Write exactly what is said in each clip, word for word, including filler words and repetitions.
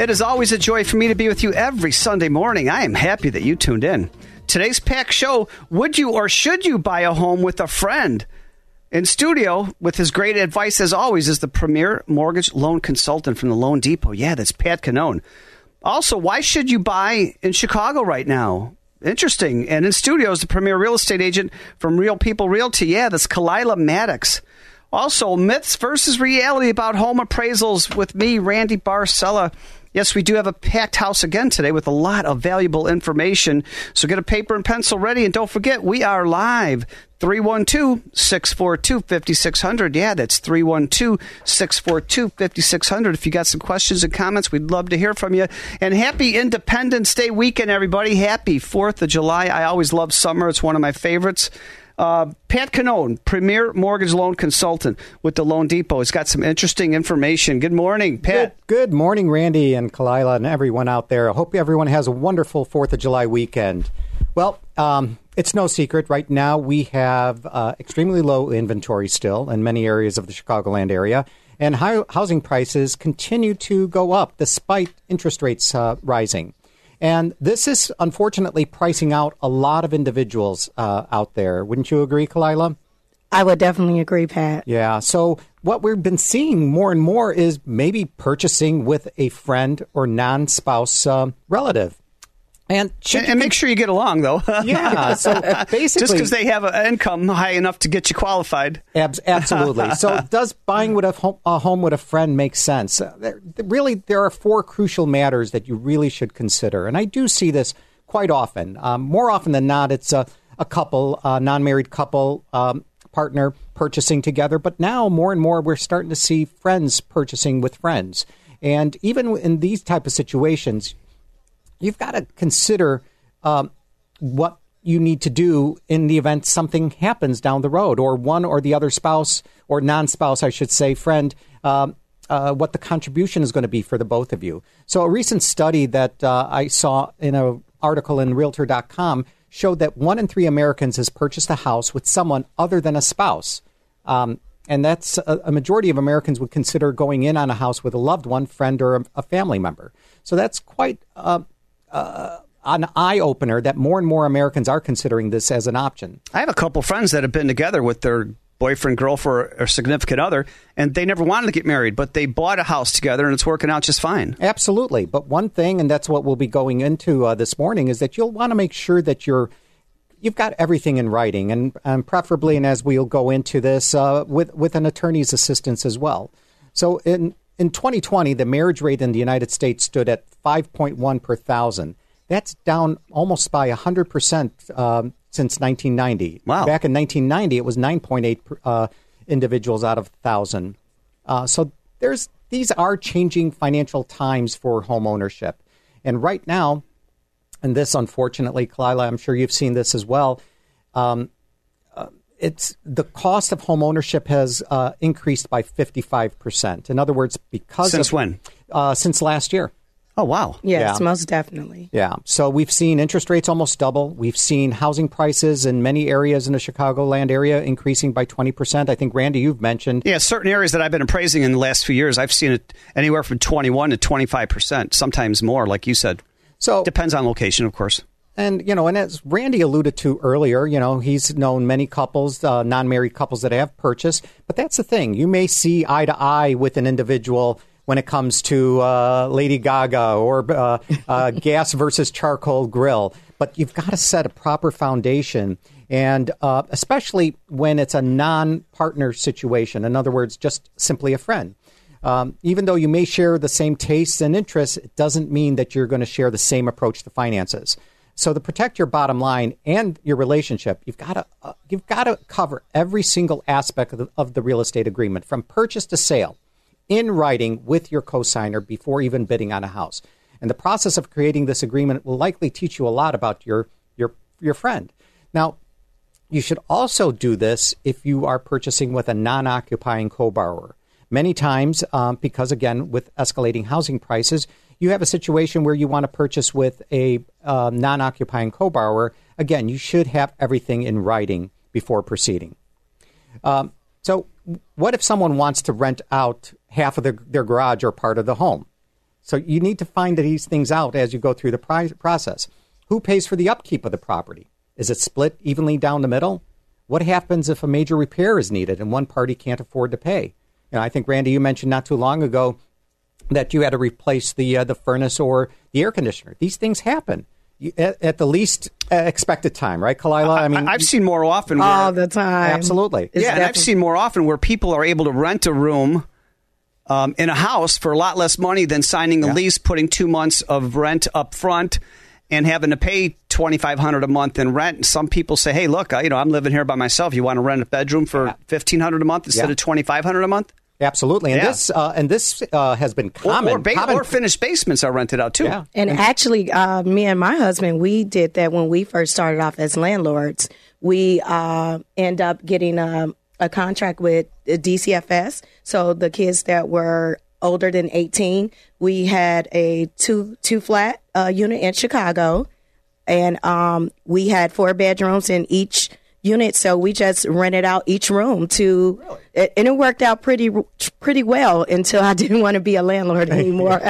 It is always a joy for me to be with you every Sunday morning. I am happy that you tuned in. Today's packed show, would you or should you buy a home with a friend? In studio, with his great advice as always, is the premier mortgage loan consultant from the Loan Depot. Yeah, that's Pat Cannone. Also, why should you buy in Chicago right now? Interesting. And in studio is the premier real estate agent from Real People Realty. Yeah, that's Kalilah Maddox. Also, myths versus reality about home appraisals with me, Randy Barcella. Yes, we do have a packed house again today with a lot of valuable information. So get a paper and pencil ready. And don't forget, we are live, three one two, six four two, five six zero zero. Yeah, that's three one two, six four two, five six zero zero. If you got some questions and comments, we'd love to hear from you. And happy Independence Day weekend, everybody. Happy fourth of July. I always love summer. It's one of my favorites. Uh, Pat Cannone, premier mortgage loan consultant with the Loan Depot. He's got some interesting information. Good morning, Pat. Good, good morning, Randy and Kalilah and everyone out there. I hope everyone has a wonderful fourth of July weekend. Well, um, it's no secret. Right now we have uh, extremely low inventory still in many areas of the Chicagoland area, and high housing prices continue to go up despite interest rates uh, rising. And this is unfortunately pricing out a lot of individuals uh, out there. Wouldn't you agree, Kalilah? I would definitely agree, Pat. Yeah. So what we've been seeing more and more is maybe purchasing with a friend or non-spouse uh, relative. And, and, and make sure you get along, though. Yeah. So basically, just because they have an income high enough to get you qualified. Ab- absolutely. So does buying with a, home, a home with a friend make sense? Uh, there, really, there are four crucial matters that you really should consider. And I do see this quite often. Um, more often than not, it's a, a couple, a non-married couple um, partner purchasing together. But now more and more, we're starting to see friends purchasing with friends. And even in these type of situations, you've got to consider um, what you need to do in the event something happens down the road, or one or the other spouse or non-spouse, I should say, friend, um, uh, what the contribution is going to be for the both of you. So a recent study that uh, I saw in an article in Realtor dot com showed that one in three Americans has purchased a house with someone other than a spouse. Um, and that's a, a majority of Americans would consider going in on a house with a loved one, friend, or a, a family member. So that's quite... Uh, Uh, an eye-opener that more and more Americans are considering this as an option. I have a couple friends that have been together with their boyfriend, girlfriend, or significant other, and they never wanted to get married, but they bought a house together, and it's working out just fine. Absolutely. But one thing, and that's what we'll be going into uh, this morning, is that you'll want to make sure that you're, you've got everything in writing, and, and preferably, and as we'll go into this, uh, with, with an attorney's assistance as well. So in In twenty twenty, the marriage rate in the United States stood at five point one per thousand. That's down almost by one hundred percent um, since nineteen ninety. Wow. Back in nineteen ninety, it was nine point eight uh, individuals out of one thousand. Uh, so there's these are changing financial times for home ownership. And right now, and this unfortunately, Kalilah, I'm sure you've seen this as well, um, It's the cost of home ownership has uh, increased by fifty-five percent. In other words, because since of, when? Uh, since last year. Oh, wow. Yes, yeah. Most definitely. Yeah. So we've seen interest rates almost double. We've seen housing prices in many areas in the Chicagoland area increasing by twenty percent. I think, Randy, you've mentioned. Yeah, certain areas that I've been appraising in the last few years, I've seen it anywhere from twenty-one to twenty-five percent, sometimes more, like you said. So depends on location, of course. And, you know, and as Randy alluded to earlier, you know, he's known many couples, uh, non-married couples that have purchased. But that's the thing. You may see eye to eye with an individual when it comes to uh, Lady Gaga or uh, uh, gas versus charcoal grill. But you've got to set a proper foundation. And uh, especially when it's a non-partner situation. In other words, just simply a friend. Um, even though you may share the same tastes and interests, it doesn't mean that you're going to share the same approach to finances. So to protect your bottom line and your relationship, you've got to uh, you've got to cover every single aspect of the, of the real estate agreement, from purchase to sale, in writing with your cosigner before even bidding on a house. And the process of creating this agreement will likely teach you a lot about your your your friend. Now, you should also do this if you are purchasing with a non-occupying co-borrower. Many times, um, because, again, with escalating housing prices, you have a situation where you want to purchase with a uh, non-occupying co-borrower. Again, you should have everything in writing before proceeding. Um, so what if someone wants to rent out half of their, their garage or part of the home? So you need to find these things out as you go through the pri- process. Who pays for the upkeep of the property? Is it split evenly down the middle? What happens if a major repair is needed and one party can't afford to pay? You know, I think, Randy, you mentioned not too long ago that you had to replace the uh, the furnace or the air conditioner. These things happen you, at, at the least expected time, right, Kalilah? I mean, I, I've you, seen more often where, all the time. Absolutely, yeah. And I've seen more often where people are able to rent a room um, in a house for a lot less money than signing a yeah. lease, putting two months of rent up front, and having to pay twenty-five hundred dollars a month in rent. Some people say, "Hey, look, I, you know, I'm living here by myself. You want to rent a bedroom for yeah. fifteen hundred dollars a month instead yeah. of twenty-five hundred dollars a month?" Absolutely. And yeah. this uh, and this uh, has been common. Or, or, ba- common. or finished basements are rented out, too. Yeah. And actually, uh, me and my husband, we did that when we first started off as landlords. We uh, end up getting um, a contract with D C F S. So the kids that were older than eighteen, we had a two, two flat uh, unit in Chicago. And um, we had four bedrooms in each unit, so we just rented out each room to, really? And it worked out pretty pretty well until I didn't want to be a landlord anymore.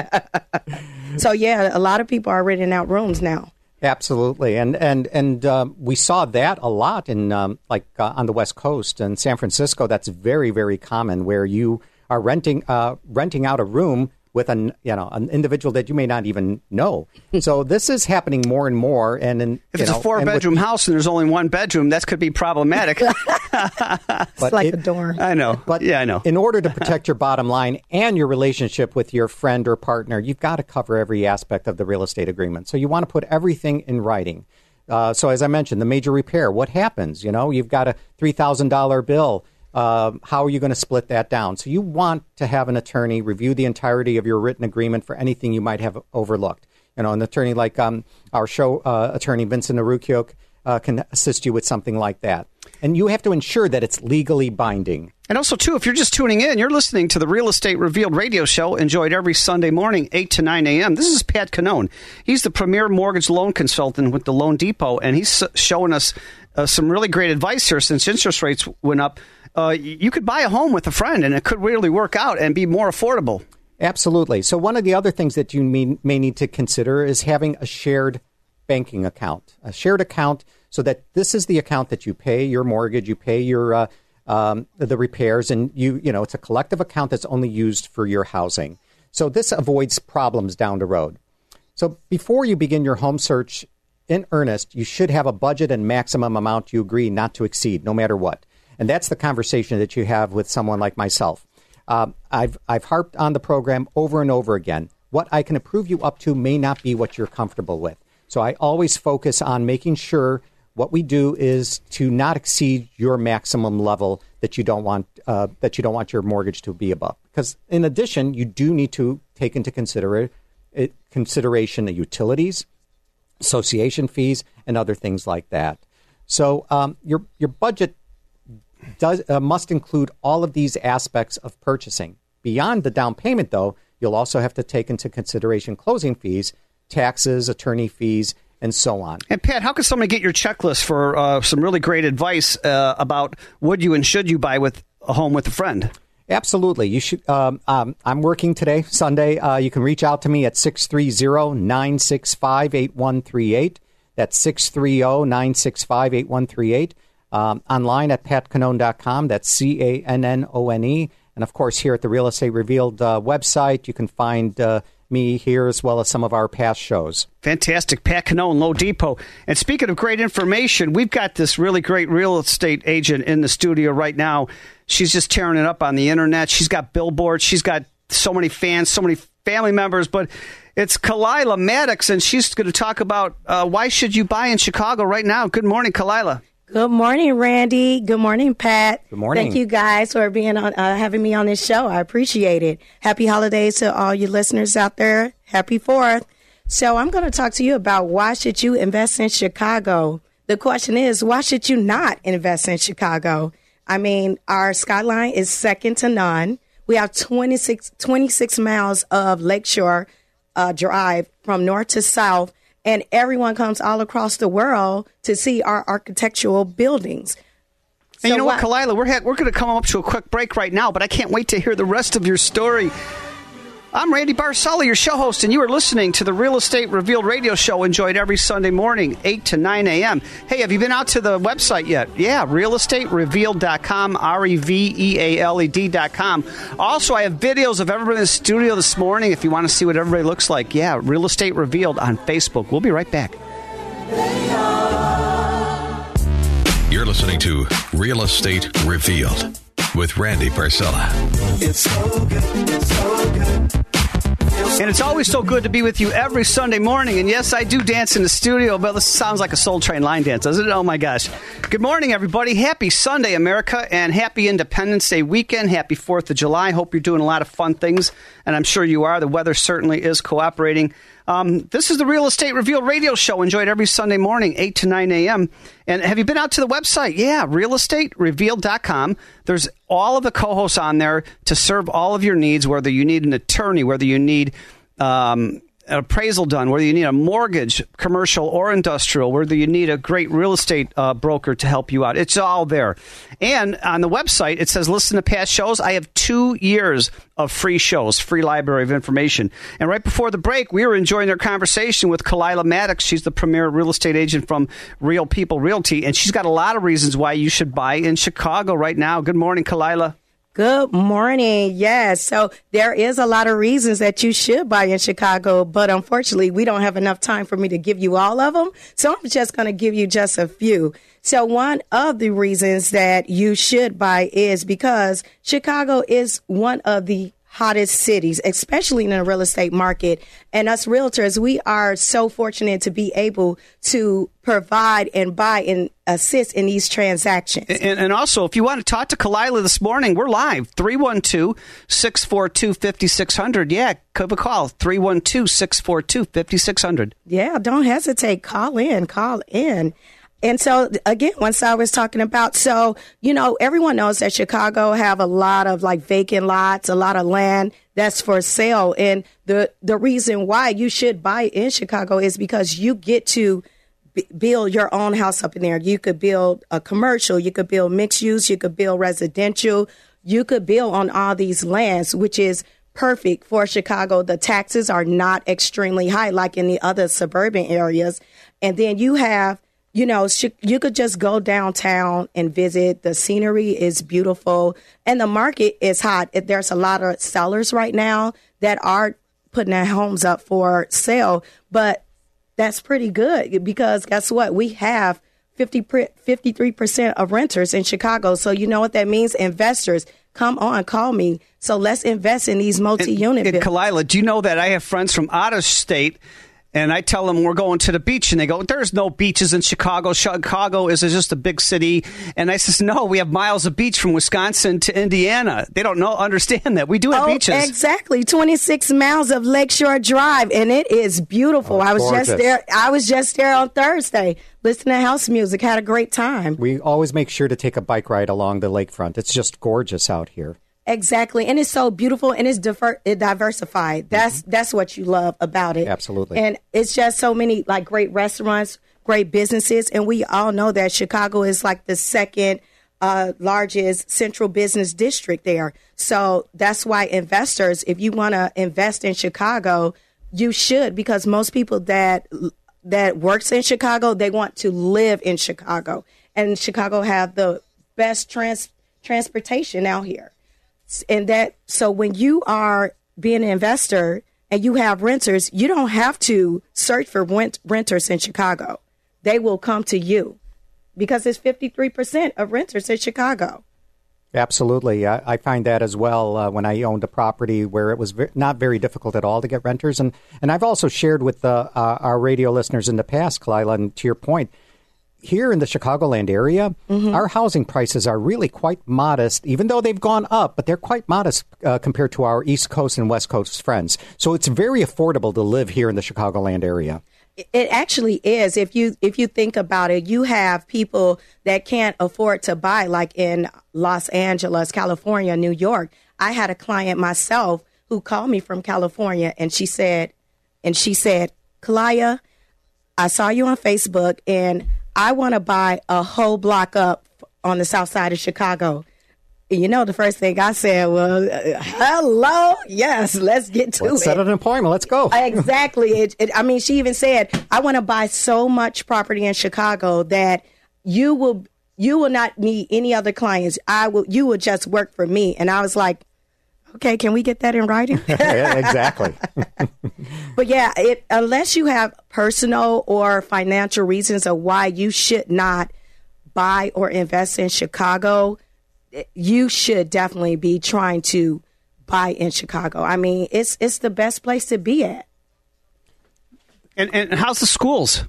So yeah, a lot of people are renting out rooms now. Absolutely, and and and um, we saw that a lot in um, like uh, on the West Coast and San Francisco. That's very very common where you are renting uh, renting out a room with an you know an individual that you may not even know. So this is happening more and more. And in, if it's know, a four bedroom with, house and there's only one bedroom, that could be problematic. It's like it, a dorm. I know. But yeah, I know. In order to protect your bottom line and your relationship with your friend or partner, you've got to cover every aspect of the real estate agreement. So you want to put everything in writing. Uh, so as I mentioned, the major repair. What happens? You know, you've got a three thousand dollar bill. Uh, how are you going to split that down? So you want to have an attorney review the entirety of your written agreement for anything you might have overlooked. You know, an attorney like um, our show uh, attorney, Vincent Arukiuk, uh, can assist you with something like that. And you have to ensure that it's legally binding. And also, too, if you're just tuning in, you're listening to the Real Estate Revealed radio show, enjoyed every Sunday morning, eight to nine a.m. This is Pat Cannone. He's the premier mortgage loan consultant with the Loan Depot, and he's showing us uh, some really great advice here since interest rates went up. Uh, you could buy a home with a friend, and it could really work out and be more affordable. Absolutely. So one of the other things that you may, may need to consider is having a shared banking account, a shared account so that this is the account that you pay your mortgage, you pay your uh, um, the repairs, and you you know it's a collective account that's only used for your housing. So this avoids problems down the road. So before you begin your home search in earnest, you should have a budget and maximum amount you agree not to exceed, no matter what. And that's the conversation that you have with someone like myself. Um, I've I've harped on the program over and over again. What I can approve you up to may not be what you're comfortable with. So I always focus on making sure what we do is to not exceed your maximum level that you don't want uh, that you don't want your mortgage to be above. Because in addition, you do need to take into consider it, consideration the utilities, association fees, and other things like that. So um, your your budget Does, uh, must include all of these aspects of purchasing. Beyond the down payment, though, you'll also have to take into consideration closing fees, taxes, attorney fees, and so on. And Pat, how can somebody get your checklist for uh, some really great advice uh, about would you and should you buy with a home with a friend? Absolutely. You should. Um, um, I'm working today, Sunday. Uh, you can reach out to me at six three zero, nine six five, eight one three eight. That's six three zero, nine six five, eight one three eight. Um, online at pat cannone dot com. That's C A N N O N E. And, of course, here at the Real Estate Revealed uh, website, you can find uh, me here as well as some of our past shows. Fantastic. Pat Cannone, Loan Depot. And speaking of great information, we've got this really great real estate agent in the studio right now. She's just tearing it up on the Internet. She's got billboards. She's got so many fans, so many family members. But it's Kalilah Maddox, and she's going to talk about uh, why should you buy in Chicago right now. Good morning, Kalilah. Good morning, Randy. Good morning, Pat. Good morning. Thank you guys for being on, uh, having me on this show. I appreciate it. Happy holidays to all you listeners out there. Happy fourth. So I'm going to talk to you about why should you invest in Chicago? The question is, why should you not invest in Chicago? I mean, our skyline is second to none. We have twenty-six, twenty-six miles of Lakeshore uh, Drive from north to south, and everyone comes all across the world to see our architectural buildings. So and you know what, what Kalilah, we're, ha- we're going to come up to a quick break right now, but I can't wait to hear the rest of your story. I'm Randy Barcella, your show host, and you are listening to the Real Estate Revealed radio show, enjoyed every Sunday morning, eight to nine a.m. Hey, have you been out to the website yet? Yeah, real estate revealed dot com, R E V E A L E D dot com. Also, I have videos of everybody in the studio this morning if you want to see what everybody looks like. Yeah, Real Estate Revealed on Facebook. We'll be right back. You're listening to Real Estate Revealed with Randy Barcella. It's so good, it's so good. And it's always so good to be with you every Sunday morning. And yes, I do dance in the studio, but this sounds like a Soul Train line dance, doesn't it? Oh, my gosh. Good morning, everybody. Happy Sunday, America, and happy Independence Day weekend. Happy fourth of July. Hope you're doing a lot of fun things, and I'm sure you are. The weather certainly is cooperating. Um, this is the Real Estate Revealed radio show. Enjoy it every Sunday morning, eight to nine a.m. And have you been out to the website? Yeah, real estate revealed dot com. There's all of the co-hosts on there to serve all of your needs, whether you need an attorney, whether you need um, an appraisal done, whether you need a mortgage, commercial or industrial, whether you need a great real estate uh, broker to help you out. It's all there. And on the website, it says, listen to past shows. I have two years of free shows, free library of information. And right before the break, we were enjoying our conversation with Kalilah Maddox. She's the premier real estate agent from Real People Realty, and she's got a lot of reasons why you should buy in Chicago right now. Good morning, Kalilah. Good morning. Yes. So there is a lot of reasons that you should buy in Chicago, but unfortunately, we don't have enough time for me to give you all of them. So I'm just going to give you just a few. So one of the reasons that you should buy is because Chicago is one of the hottest cities, especially in the real estate market. And us realtors, we are so fortunate to be able to provide and buy and assist in these transactions. And, and also, if you want to talk to Kalilah this morning, we're live, three one two, six four two, five six zero zero. Yeah, give a call, three one two, six four two, five six zero zero. Yeah, don't hesitate. Call in, call in. And so, again, once I was talking about, so, you know, everyone knows that Chicago have a lot of like vacant lots, a lot of land that's for sale. And the, the reason why you should buy in Chicago is because you get to b- build your own house up in there. You could build a commercial, you could build mixed use, you could build residential, you could build on all these lands, which is perfect for Chicago. The taxes are not extremely high like in the other suburban areas. And then you have, you know, you could just go downtown and visit. The scenery is beautiful and the market is hot. There's a lot of sellers right now that are putting their homes up for sale, but that's pretty good because guess what? We have fifty, fifty-three percent of renters in Chicago. So you know what that means? Investors, come on, call me. So let's invest in these multi-unit buildings. Kalilah, do you know that I have friends from out of state? And I tell them we're going to the beach, and they go, there's no beaches in Chicago. Chicago is just a big city. And I says, no, we have miles of beach from Wisconsin to Indiana. They don't know, understand that. We do have oh, beaches. Exactly. twenty-six miles of Lakeshore Drive, and it is beautiful. Oh, I was gorgeous. just there. I was just there on Thursday. Listen to house music. Had a great time. We always make sure to take a bike ride along the lakefront. It's just gorgeous out here. Exactly. And it's so beautiful and it's diver- diversified. That's mm-hmm. that's what you love about it. Absolutely. And it's just so many like great restaurants, great businesses. And we all know that Chicago is like the second uh, largest central business district there. So that's why investors, if you want to invest in Chicago, you should, because most people that that works in Chicago, they want to live in Chicago. And Chicago have the best trans- transportation out here. And that, so when you are being an investor and you have renters, you don't have to search for rent, renters in Chicago. They will come to you because it's fifty-three percent of renters in Chicago. Absolutely. I, I find that as well uh, when I owned a property where it was ve- not very difficult at all to get renters. And, and I've also shared with the, uh, our radio listeners in the past, Kalilah, and to your point, here in the Chicagoland area, mm-hmm. our housing prices are really quite modest, even though they've gone up, but they're quite modest uh, compared to our East Coast and West Coast friends. So it's very affordable to live here in the Chicagoland area. It actually is. If you if you think about it, you have people that can't afford to buy, like in Los Angeles, California, New York. I had a client myself who called me from California, and she said, and she said, Kalilah, I saw you on Facebook, and I want to buy a whole block up on the south side of Chicago. You know, the first thing I said was, hello, yes, let's get to let's it. Let's set an appointment. Let's go. Exactly. It, it, I mean, she even said, I want to buy so much property in Chicago that you will you will not need any other clients. I will. You will just work for me. And I was like, okay, can we get that in writing? Yeah, exactly. But yeah, it, unless you have personal or financial reasons of why you should not buy or invest in Chicago, you should definitely be trying to buy in Chicago. I mean, it's it's the best place to be at. And, and how's the schools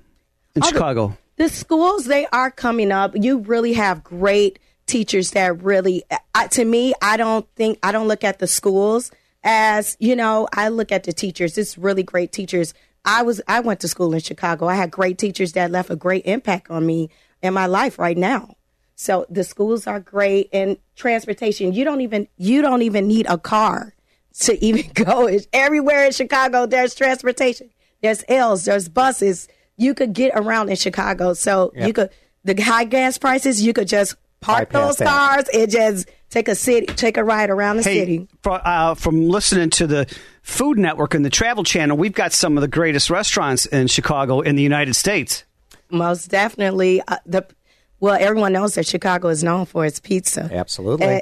in oh, Chicago? The, the schools, they are coming up. You really have great teachers that really, I, to me, I don't think, I don't look at the schools as, you know, I look at the teachers. It's really great teachers. I was, I went to school in Chicago. I had great teachers that left a great impact on me in my life right now. So the schools are great, and transportation. You don't even, you don't even need a car to even go. It's everywhere in Chicago, there's transportation, there's L's, there's buses. You could get around in Chicago. So yep. you could, the high gas prices, you could just park those cars and just take a city, take a ride around the hey, city. For, uh, from listening to the Food Network and the Travel Channel, we've got some of the greatest restaurants in Chicago in the United States. Most definitely. Uh, the well, everyone knows that Chicago is known for its pizza. Absolutely. And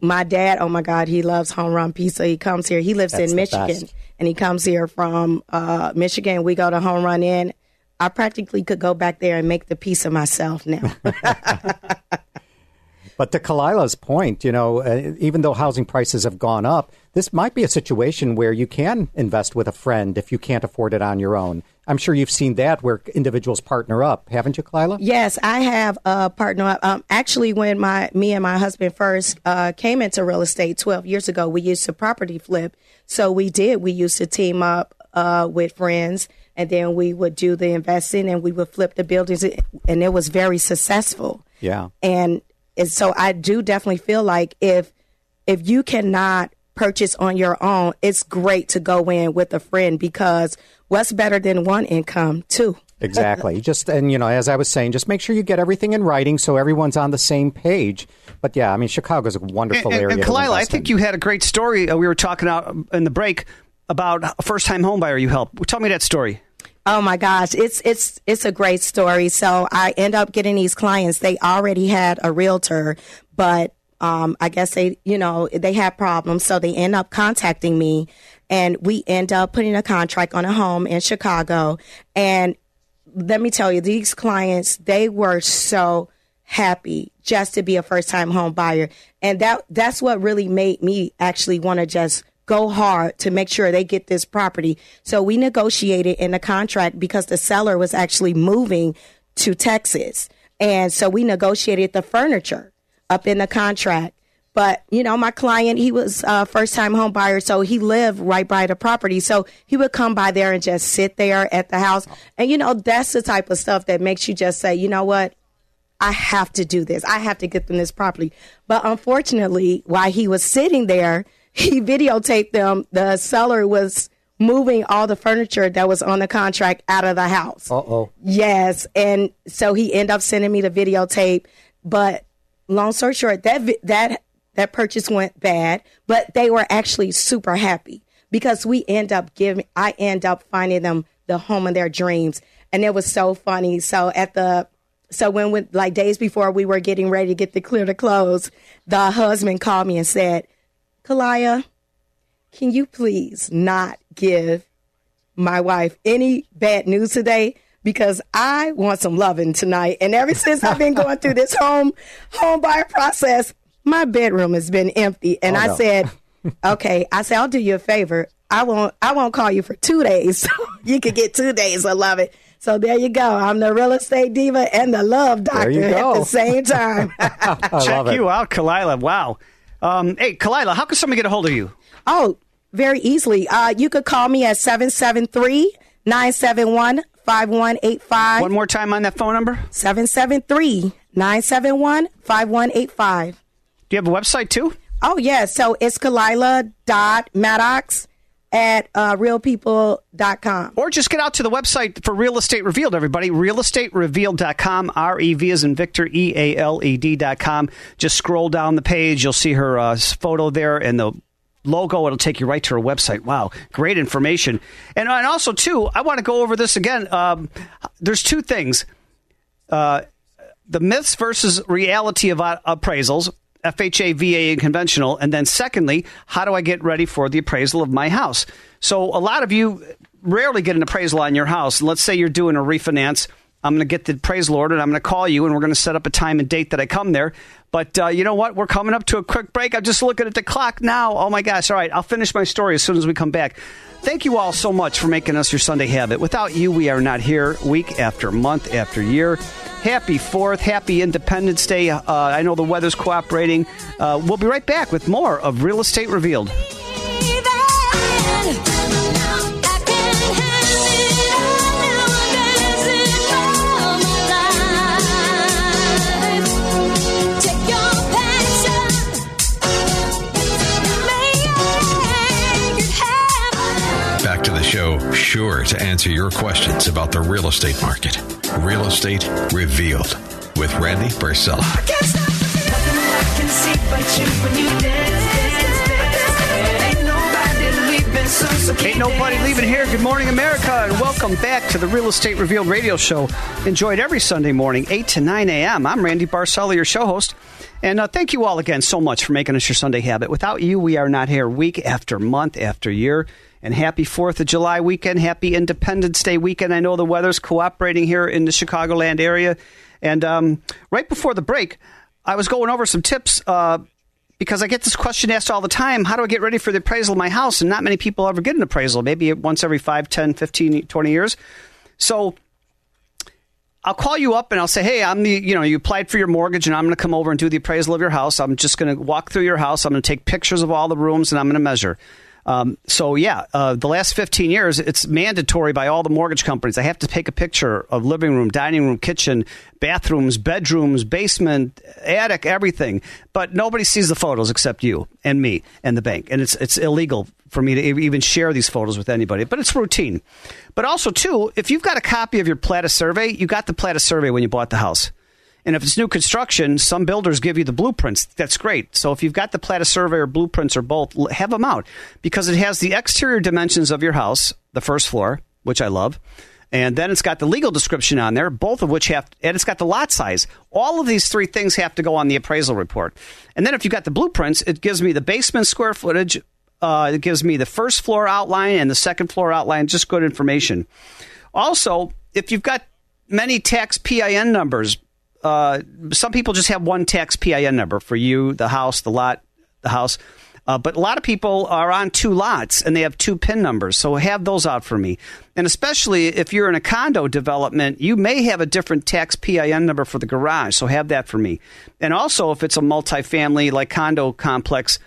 my dad, oh my God, he loves Home Run Pizza. He comes here. He lives That's in Michigan, best. and he comes here from uh, Michigan. We go to Home Run Inn. I practically could go back there and make the pizza myself now. But to Kalilah's point, you know, uh, even though housing prices have gone up, this might be a situation where you can invest with a friend if you can't afford it on your own. I'm sure you've seen that where individuals partner up, haven't you, Kalilah? Yes, I have uh, partnered up. Um, actually, when my me and my husband first uh, came into real estate twelve years ago, we used to property flip. So we did. We used to team up uh, with friends, and then we would do the investing, and we would flip the buildings, and it was very successful. Yeah. And And so I do definitely feel like if if you cannot purchase on your own, it's great to go in with a friend, because what's better than one income, too? Exactly. Just and, you know, as I was saying, just make sure you get everything in writing so everyone's on the same page. But, yeah, I mean, Chicago's a wonderful and, and, area. And, Kalilah, I think you had a great story. Uh, we were talking out in the break about a first-time homebuyer you helped. Tell me that story. Oh, my gosh. It's it's it's a great story. So I end up getting these clients. They already had a realtor, but um, I guess they, you know, they had problems. So they end up contacting me, and we end up putting a contract on a home in Chicago. And let me tell you, these clients, they were so happy just to be a first time home buyer. And that that's what really made me actually want to just go hard to make sure they get this property. So we negotiated in the contract, because the seller was actually moving to Texas. And so we negotiated the furniture up in the contract. But, you know, my client, he was a first-time home buyer, so he lived right by the property. So he would come by there and just sit there at the house. And, you know, that's the type of stuff that makes you just say, you know what? I have to do this. I have to get them this property. But unfortunately, while he was sitting there, he videotaped them. The seller was moving all the furniture that was on the contract out of the house. Uh-oh. Yes. And so he ended up sending me the videotape. But long story short, that that that purchase went bad. But they were actually super happy, because we end up giving, I end up finding them the home of their dreams. And it was so funny. So at the so when we, like days before we were getting ready to get the clear to close, the husband called me and said, Kalilah, can you please not give my wife any bad news today? Because I want some loving tonight. And ever since I've been going through this home home buyer process, my bedroom has been empty. And oh, I no. said, okay, I said, I'll do you a favor. I won't I won't call you for two days. So you could get two days of loving. So there you go. I'm the real estate diva and the love doctor at the same time. Check you out, Kalilah. Wow. Um, hey, Kalilah, how can somebody get a hold of you? Oh, very easily. Uh, you could call me at seven seven three, nine seven one, five one eight five. One more time on that phone number? seven seven three, nine seven one, five one eight five. Do you have a website, too? Oh, yeah. So it's Kalilah.Maddox at uh, real people dot com. Or just get out to the website for Real Estate Revealed, everybody. real estate revealed dot com, R E V as in Victor, E A L E D dot com. Just scroll down the page. You'll see her uh, photo there and the logo. It'll take you right to her website. Wow, great information. And, and also, too, I want to go over this again. Um, there's two things. Uh, the myths versus reality of appraisals. F H A, V A, and conventional. And then secondly, how do I get ready for the appraisal of my house? So a lot of you rarely get an appraisal on your house. Let's say you're doing a refinance. I'm going to get the appraisal order and I'm going to call you and we're going to set up a time and date that I come there. But uh, you know what? We're coming up to a quick break. I'm just looking at the clock now. Oh my gosh. All right. I'll finish my story as soon as we come back. Thank you all so much for making us your Sunday habit. Without you, we are not here week after month after year. Happy fourth. Happy Independence Day. Uh, I know the weather's cooperating. Uh, we'll be right back with more of Real Estate Revealed. Back to the show, sure to answer your questions about the real estate market. Real Estate Revealed with Randy Barcella. Ain't nobody leaving here. Good morning, America, and welcome back to the Real Estate Revealed radio show. Enjoyed every Sunday morning, eight to nine a.m. I'm Randy Barcella, your show host. And uh, thank you all again so much for making us your Sunday habit. Without you, we are not here week after month after year. And happy fourth of July weekend. Happy Independence Day weekend. I know the weather's cooperating here in the Chicagoland area. And um, right before the break, I was going over some tips uh, because I get this question asked all the time. How do I get ready for the appraisal of my house? And not many people ever get an appraisal. Maybe once every five, ten, fifteen, twenty years. So I'll call you up and I'll say, hey, I'm the, you know, you applied for your mortgage and I'm going to come over and do the appraisal of your house. I'm just going to walk through your house. I'm going to take pictures of all the rooms and I'm going to measure. Um, so, yeah, uh, the last fifteen years, it's mandatory by all the mortgage companies. They have to take a picture of living room, dining room, kitchen, bathrooms, bedrooms, basement, attic, everything. But nobody sees the photos except you and me and the bank. And it's it's illegal for me to even share these photos with anybody, but it's routine. But also, too, if you've got a copy of your Plata survey, you got the Plata survey when you bought the house. And if it's new construction, some builders give you the blueprints. That's great. So if you've got the Plata survey or blueprints or both, have them out because it has the exterior dimensions of your house, the first floor, which I love. And then it's got the legal description on there, both of which have, and it's got the lot size. All of these three things have to go on the appraisal report. And then if you've got the blueprints, it gives me the basement square footage. Uh, it gives me the first floor outline and the second floor outline, just good information. Also, if you've got many tax P I N numbers, uh, some people just have one tax P I N number for you, the house, the lot, the house. Uh, but a lot of people are on two lots and they have two P I N numbers. So have those out for me. And especially if you're in a condo development, you may have a different tax P I N number for the garage. So have that for me. And also if it's a multifamily like condo complex,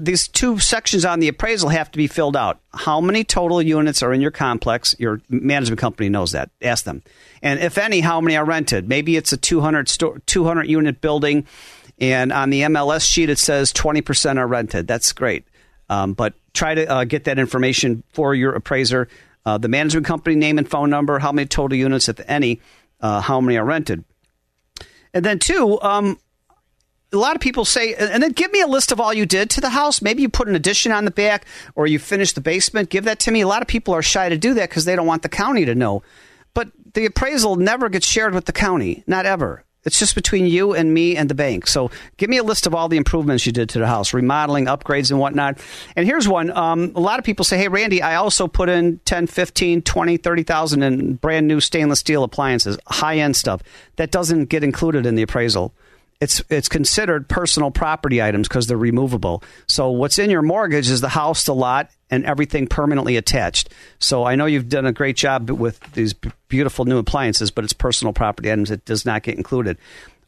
these two sections on the appraisal have to be filled out. How many total units are in your complex? Your management company knows that. Ask them. And if any, how many are rented? Maybe it's a two hundred, sto- two hundred unit building, and on the M L S sheet it says twenty percent are rented. That's great. Um, but try to uh, get that information for your appraiser. Uh, the management company name and phone number, how many total units, if any, uh, how many are rented. And then two, um, a lot of people say, and then give me a list of all you did to the house. Maybe you put an addition on the back or you finished the basement. Give that to me. A lot of people are shy to do that because they don't want the county to know. But the appraisal never gets shared with the county, not ever. It's just between you and me and the bank. So give me a list of all the improvements you did to the house, remodeling, upgrades, and whatnot. And here's one. Um, a lot of people say, hey, Randy, I also put in ten, fifteen, twenty, thirty thousand in brand new stainless steel appliances, high-end stuff. That doesn't get included in the appraisal. It's it's considered personal property items because they're removable. So what's in your mortgage is the house, the lot, and everything permanently attached. So I know you've done a great job with these beautiful new appliances, but it's personal property items. It does not get included.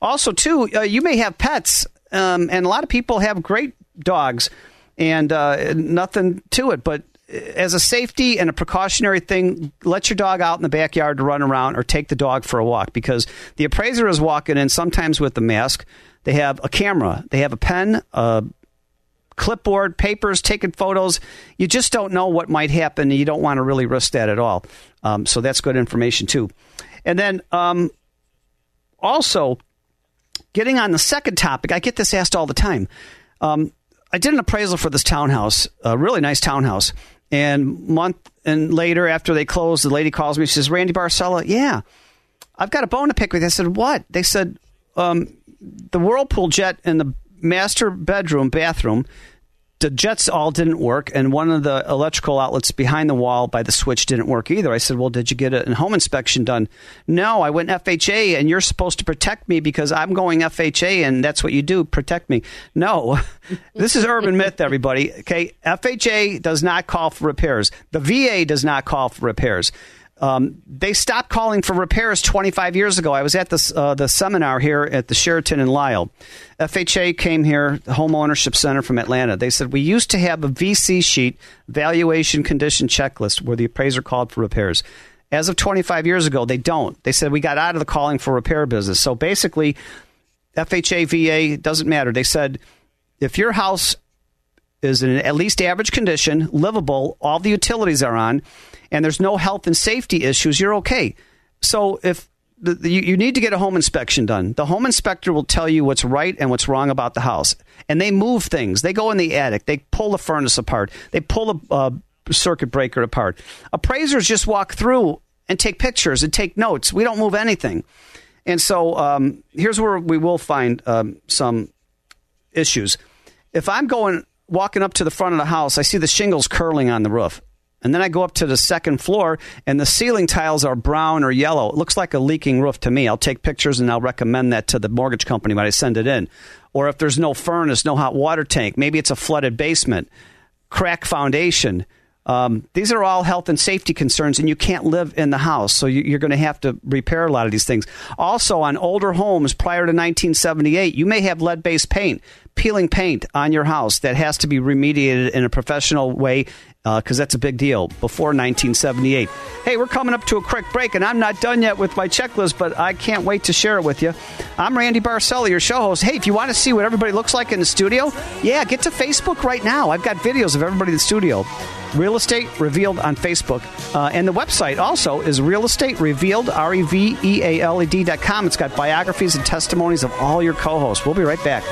Also, too, uh, you may have pets, um, and a lot of people have great dogs and uh, nothing to it. But as a safety and a precautionary thing, let your dog out in the backyard to run around or take the dog for a walk, because the appraiser is walking in sometimes with the mask. They have a camera. They have a pen, a clipboard, papers, taking photos. You just don't know what might happen. You don't want to really risk that at all. Um, so that's good information, too. And then um, also getting on the second topic, I get this asked all the time. Um, I did an appraisal for this townhouse, a really nice townhouse. And month and later, after they closed, the lady calls me. She says, "Randy Barcella, yeah, I've got a bone to pick with you." I said, "What?" They said, um, "The Whirlpool jet in the master bedroom, bathroom, the jets all didn't work, and one of the electrical outlets behind the wall by the switch didn't work either." I said, "Well, did you get a home inspection done?" "No, I went F H A, and you're supposed to protect me because I'm going F H A, and that's what you do, protect me." No, this is urban myth, everybody. Okay, F H A does not call for repairs. The V A does not call for repairs. Um, they stopped calling for repairs twenty-five years ago. I was at this, uh, the seminar here at the Sheraton in Lisle. F H A came here, the Home Ownership Center from Atlanta. They said, "We used to have a V C sheet, valuation condition checklist, where the appraiser called for repairs." As of twenty-five years ago, they don't. They said, "We got out of the calling for repair business." So basically, F H A, V A, doesn't matter. They said, if your house is in at least average condition, livable, all the utilities are on, and there's no health and safety issues, you're okay. So if the, the, you need to get a home inspection done. The home inspector will tell you what's right and what's wrong about the house. And they move things. They go in the attic. They pull the furnace apart. They pull the uh, circuit breaker apart. Appraisers just walk through and take pictures and take notes. We don't move anything. And so um, here's where we will find um, some issues. If I'm going walking up to the front of the house, I see the shingles curling on the roof. And then I go up to the second floor, and the ceiling tiles are brown or yellow. It looks like a leaking roof to me. I'll take pictures, and I'll recommend that to the mortgage company when I send it in. Or if there's no furnace, no hot water tank, maybe it's a flooded basement, crack foundation. Um, these are all health and safety concerns, and you can't live in the house. So you, you're going to have to repair a lot of these things. Also, on older homes prior to nineteen seventy-eight, you may have lead-based paint, peeling paint on your house that has to be remediated in a professional way, because uh, that's a big deal before nineteen seventy-eight. Hey, we're coming up to a quick break, and I'm not done yet with my checklist, but I can't wait to share it with you. I'm Randy Barcella, your show host. Hey, if you want to see what everybody looks like in the studio, yeah, get to Facebook right now. I've got videos of everybody in the studio. Real Estate Revealed on Facebook. Uh, and the website also is Real Estate Revealed, R E V E A L E D dot com. It's got biographies and testimonies of all your co-hosts. We'll be right back.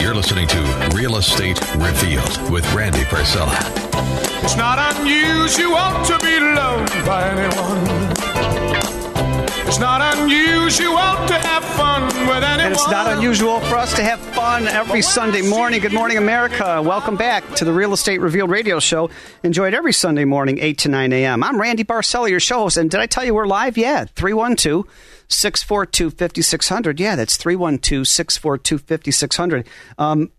You're listening to Real Estate Revealed with Randy Barcella. It's not unusual to be loved by anyone. It's not unusual to have fun with anyone. And it's not unusual for us to have fun every Sunday morning. Good morning, America. Welcome back to the Real Estate Revealed radio show. Enjoyed every Sunday morning, eight to nine a.m. I'm Randy Barcella, your show host. And did I tell you we're live? Yeah, three one two six four two, five six zero zero. Yeah, that's three one two, six four two, five six zero zero. Um,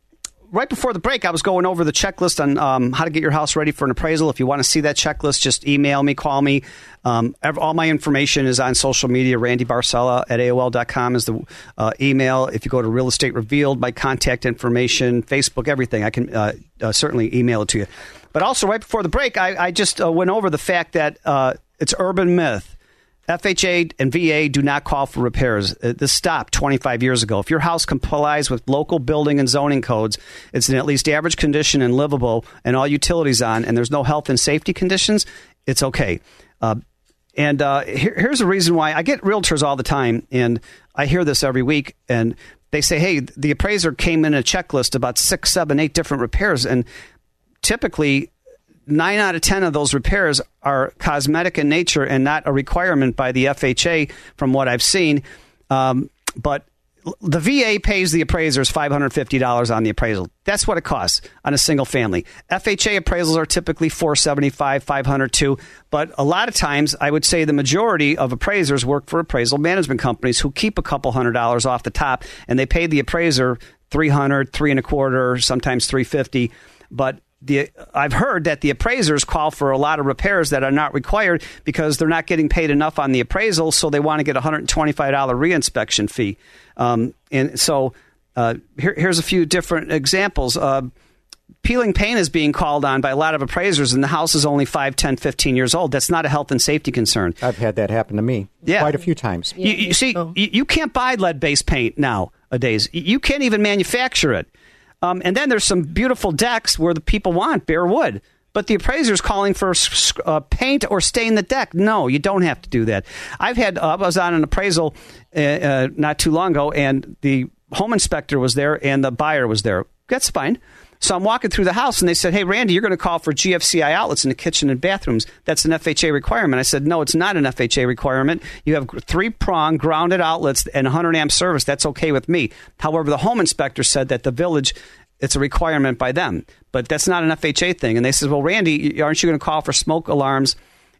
right before the break, I was going over the checklist on um, how to get your house ready for an appraisal. If you want to see that checklist, just email me, call me. Um, all my information is on social media. Randy Barcella at A O L dot com is the uh, email. If you go to Real Estate Revealed, my contact information, Facebook, everything, I can uh, uh, certainly email it to you. But also, right before the break, I, I just uh, went over the fact that uh, it's urban myth. F H A and V A do not call for repairs. This stopped twenty-five years ago. If your house complies with local building and zoning codes, it's in at least average condition and livable, and all utilities on, and there's no health and safety conditions, it's okay. Uh, and uh, here, here's the reason why. I get realtors all the time, and I hear this every week, and they say, hey, the appraiser came in a checklist about six, seven, eight different repairs, and typically Nine out of ten of those repairs are cosmetic in nature and not a requirement by the F H A, from what I've seen. Um, but the V A pays the appraisers five hundred fifty dollars on the appraisal. That's what it costs on a single family. F H A appraisals are typically four seventy-five, five hundred two, but a lot of times I would say the majority of appraisers work for appraisal management companies who keep a couple hundred dollars off the top, and they pay the appraiser three hundred, three and a quarter, sometimes three fifty. But the I've heard that the appraisers call for a lot of repairs that are not required because they're not getting paid enough on the appraisal, so they want to get a one hundred twenty-five dollars reinspection fee. Um, and so uh, here, here's a few different examples. Uh, peeling paint is being called on by a lot of appraisers, and the house is only five, ten, fifteen years old. That's not a health and safety concern. I've had that happen to me yeah. quite a few times. Yeah. You, you see, oh. you, you can't buy lead-based paint nowadays. You can't even manufacture it. Um, and then there's some beautiful decks where the people want bare wood, but the appraiser's calling for uh, paint or stain the deck. No, you don't have to do that. I've had, uh, I was on an appraisal uh, uh, not too long ago, and the home inspector was there and the buyer was there. That's fine. So I'm walking through the house and they said, hey, Randy, you're going to call for G F C I outlets in the kitchen and bathrooms. That's an F H A requirement. I said, no, it's not an F H A requirement. You have three-prong grounded outlets and one hundred amp service. That's okay with me. However, the home inspector said that the village, it's a requirement by them, but that's not an F H A thing. And they said, well, Randy, aren't you going to call for smoke alarms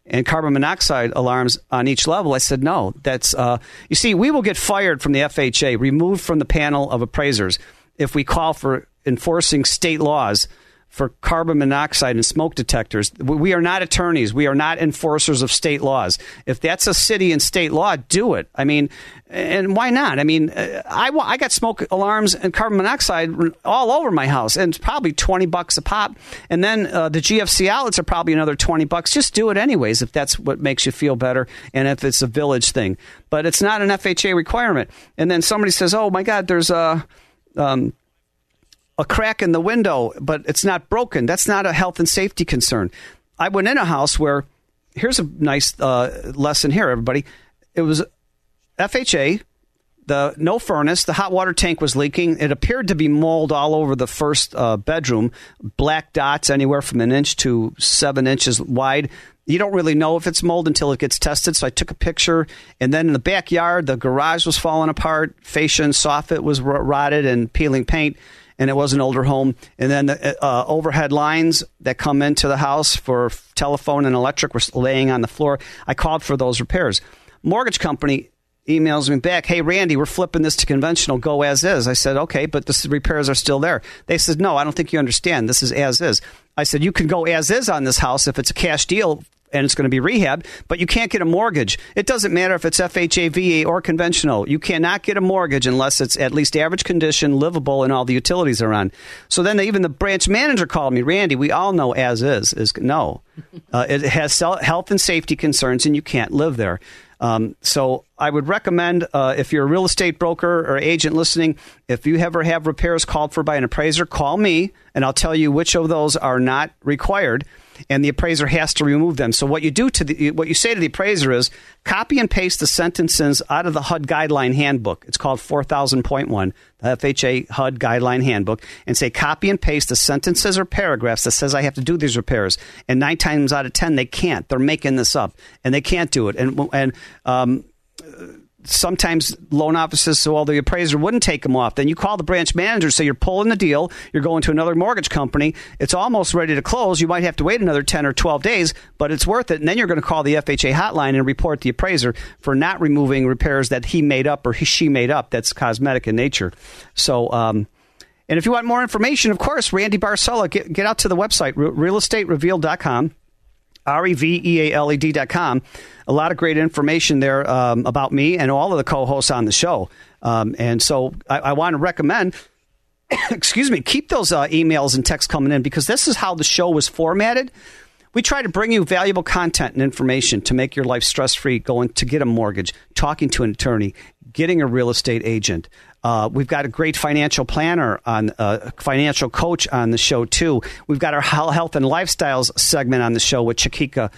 and carbon monoxide alarms on each level? I said, no, that's, uh, you see, we will get fired from the F H A, removed from the panel of appraisers, if we call for enforcing state laws for carbon monoxide and smoke detectors. We are not attorneys. We are not enforcers of state laws. If that's a city and state law, do it. I mean, and why not? I mean, I, I got smoke alarms and carbon monoxide all over my house, and it's probably twenty bucks a pop. And then uh, the G F C outlets are probably another twenty bucks. Just do it anyways if that's what makes you feel better and if it's a village thing. But it's not an F H A requirement. And then somebody says, oh, my God, there's a... Um, a crack in the window, but it's not broken. That's not a health and safety concern. I went in a house where, here's a nice uh, lesson here, everybody. It was F H A, the no furnace, the hot water tank was leaking. It appeared to be mold all over the first uh, bedroom, black dots anywhere from an inch to seven inches wide. You don't really know if it's mold until it gets tested. So I took a picture, and then in the backyard, the garage was falling apart. Fascia and soffit was r- rotted and peeling paint. And it was an older home. And then the uh, overhead lines that come into the house for telephone and electric were laying on the floor. I called for those repairs. Mortgage company emails me back, hey, Randy, we're flipping this to conventional, go as is. I said, okay, but the repairs are still there. They said, no, I don't think you understand. This is as is. I said, you can go as is on this house if it's a cash deal and it's going to be rehabbed, but you can't get a mortgage. It doesn't matter if it's F H A, V A, or conventional. You cannot get a mortgage unless it's at least average condition, livable, and all the utilities are on. So then they, even the branch manager called me, Randy, we all know as is. is No. Uh, it has health and safety concerns, and you can't live there. Um, so I would recommend uh, if you're a real estate broker or agent listening, if you ever have repairs called for by an appraiser, call me, and I'll tell you which of those are not required, and the appraiser has to remove them. So what you do to the, what you say to the appraiser is copy and paste the sentences out of the H U D guideline handbook. It's called four thousand point one, the F H A H U D guideline handbook, and say copy and paste the sentences or paragraphs that says I have to do these repairs. And nine times out of ten, they can't. They're making this up, and they can't do it. And and um, sometimes loan offices, so all the appraiser wouldn't take them off. Then you call the branch manager, so you're pulling the deal, you're going to another mortgage company, it's almost ready to close, you might have to wait another ten or twelve days, but it's worth it. And then you're going to call the F H A hotline and report the appraiser for not removing repairs that he made up or he, she made up that's cosmetic in nature. So, um, and if you want more information, of course, Randy Barcella, get, get out to the website, real estate revealed dot com. R E V E A L E D dot com. A lot of great information there um, about me and all of the co-hosts on the show. Um, and so I, I want to recommend, excuse me, keep those uh, emails and texts coming in, because this is how the show was formatted. We try to bring you valuable content and information to make your life stress-free, going to get a mortgage, talking to an attorney, getting a real estate agent. Uh, we've got a great financial planner on, uh, financial coach on the show, too. We've got our health and lifestyles segment on the show with Chakika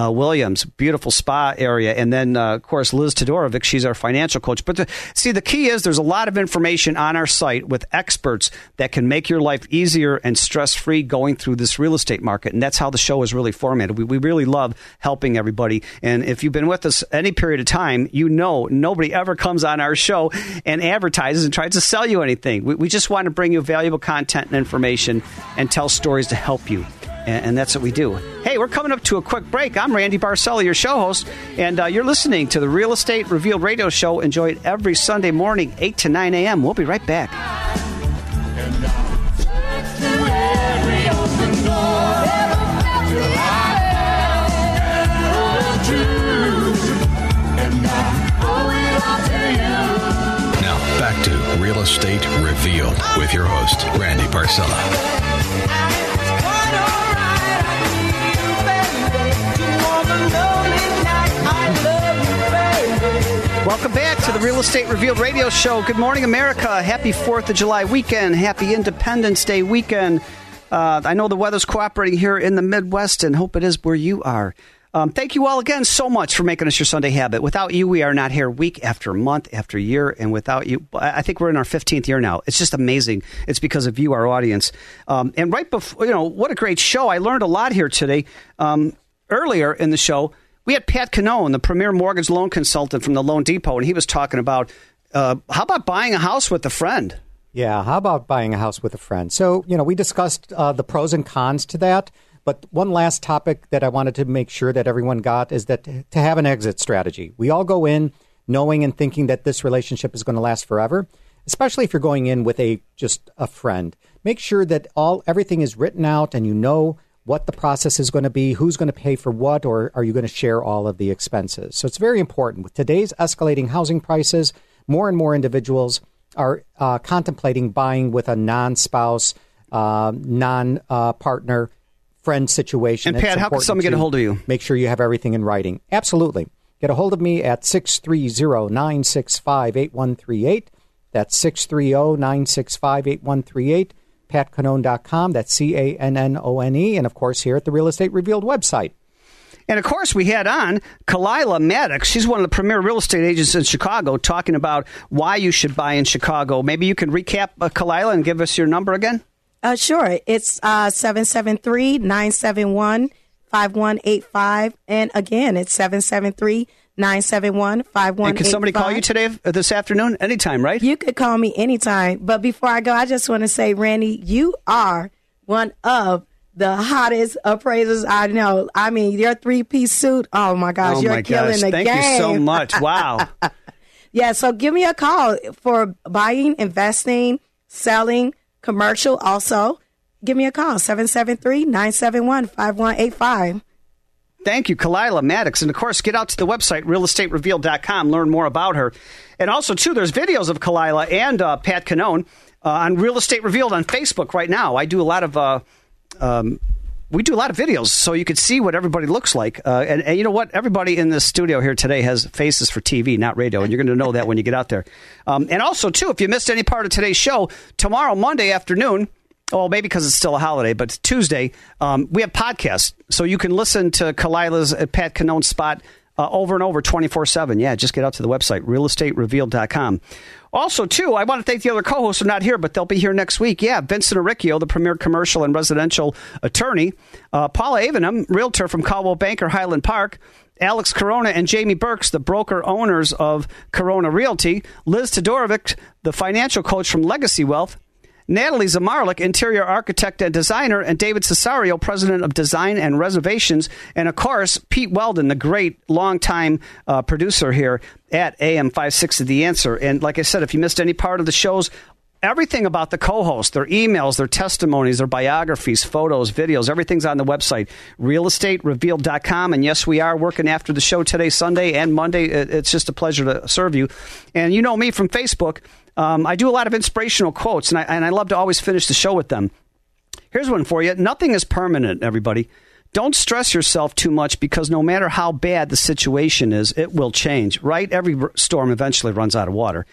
uh, Williams, beautiful spa area. And then, uh, of course, Liz Todorovic, she's our financial coach. But the, see, the key is there's a lot of information on our site with experts that can make your life easier and stress-free going through this real estate market. And that's how the show is really formatted. We, we really love helping everybody. And if you've been with us any period of time, you know nobody ever comes on our show and advertises and tries to sell you anything. We, we just want to bring you valuable content and information and tell stories to help you. And, and that's what we do. Hey, we're coming up to a quick break. I'm Randy Barcella, your show host, and uh, you're listening to the Real Estate Revealed radio show. Enjoy it every Sunday morning, eight to nine a.m. We'll be right back. And, uh, Back to Real Estate Revealed with your host, Randy Barcella. Welcome back to the Real Estate Revealed radio show. Good morning, America. Happy fourth of July weekend. Happy Independence Day weekend. Uh, I know the weather's cooperating here in the Midwest, and hope it is where you are. Um, thank you all again so much for making us your Sunday habit. Without you, we are not here week after month after year. And without you, I think we're in our fifteenth year now. It's just amazing. It's because of you, our audience. Um, and right before, you know, what a great show. I learned a lot here today. Um, earlier in the show, we had Pat Cannone, the premier mortgage loan consultant from the Loan Depot. And he was talking about, uh, how about buying a house with a friend? Yeah, how about buying a house with a friend? So, you know, we discussed uh, the pros and cons to that. But one last topic that I wanted to make sure that everyone got is that to have an exit strategy. We all go in knowing and thinking that this relationship is going to last forever, especially if you're going in with a just a friend. Make sure that all everything is written out and you know what the process is going to be, who's going to pay for what, or are you going to share all of the expenses? So it's very important. With today's escalating housing prices, more and more individuals are uh, contemplating buying with a non-spouse, uh, non-partner, uh, friend situation. And Pat, how can someone get a hold of you? Make sure you have everything in writing. Absolutely. Get a hold of me at six three zero, nine six five, eight one three eight. That's six three zero, nine six five, eight one three eight. pat cannone dot com. That's C A N N O N E. And of course, here at the Real Estate Revealed website. And of course, we had on Kalilah Maddox. She's one of the premier real estate agents in Chicago, talking about why you should buy in Chicago. Maybe you can recap, uh, Kalilah, and give us your number again? Uh, sure. It's uh, seven seven three, nine seven one, five one eight five. And again, it's seven seven three, nine seven one, five one eight five. And can somebody call you today, this afternoon? Anytime, right? You could call me anytime. But before I go, I just want to say, Randy, you are one of the hottest appraisers I know. I mean, your three-piece suit, oh my gosh, oh you're my killing gosh. the Thank game. Thank you so much. Wow. Yeah, so give me a call for buying, investing, selling, commercial. Also, give me a call, seven seven three, nine seven one, five one eight five. Thank you, Kalilah Maddox. And, of course, get out to the website, real estate revealed dot com, learn more about her. And also, too, there's videos of Kalilah and uh, Pat Cannone uh, on Real Estate Revealed on Facebook right now. I do a lot of... Uh, um, We do a lot of videos, so you can see what everybody looks like. Uh, and, and you know what? Everybody in this studio here today has faces for T V, not radio. And you're going to know that when you get out there. Um, and also, too, if you missed any part of today's show, tomorrow, Monday afternoon, well, maybe because it's still a holiday, but Tuesday, um, we have podcasts. So you can listen to Kalilah's uh, Pat Cannone spot uh, over and over twenty-four seven. Yeah, just get out to the website, real estate revealed dot com. Also, too, I want to thank the other co-hosts who are not here, but they'll be here next week. Yeah, Vincent Aricchio, the premier commercial and residential attorney. Uh, Paula Avenham, realtor from Caldwell Banker, Highland Park. Alex Corona and Jamie Burks, the broker owners of Corona Realty. Liz Todorovic, the financial coach from Legacy Wealth. Natalie Zamarlik, interior architect and designer, and David Cesario, president of Design and Reservations, and, of course, Pete Weldon, the great longtime uh, producer here at A M five sixty, The Answer. And like I said, if you missed any part of the shows, everything about the co-host, their emails, their testimonies, their biographies, photos, videos, everything's on the website, real estate revealed dot com. And yes, we are working after the show today, Sunday and Monday. It's just a pleasure to serve you. And you know me from Facebook. Um, I do a lot of inspirational quotes, and I, and I love to always finish the show with them. Here's one for you. Nothing is permanent, everybody. Don't stress yourself too much, because no matter how bad the situation is, it will change, right? Every storm eventually runs out of water.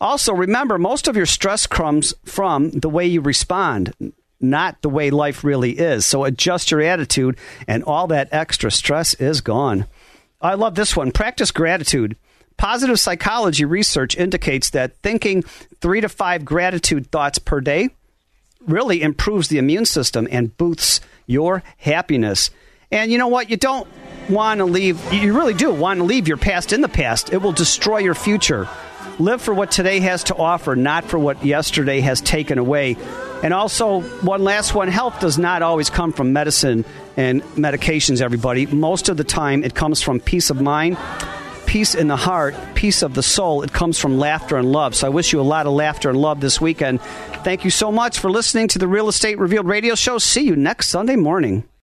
Also, remember, most of your stress comes from the way you respond, not the way life really is. So adjust your attitude and all that extra stress is gone. I love this one. Practice gratitude. Positive psychology research indicates that thinking three to five gratitude thoughts per day really improves the immune system and boosts your happiness. And you know what? You don't want to leave. You really do want to leave your past in the past. It will destroy your future. Live for what today has to offer, not for what yesterday has taken away. And also, one last one, health does not always come from medicine and medications, everybody. Most of the time, it comes from peace of mind, peace in the heart, peace of the soul. It comes from laughter and love. So I wish you a lot of laughter and love this weekend. Thank you so much for listening to the Real Estate Revealed radio show. See you next Sunday morning.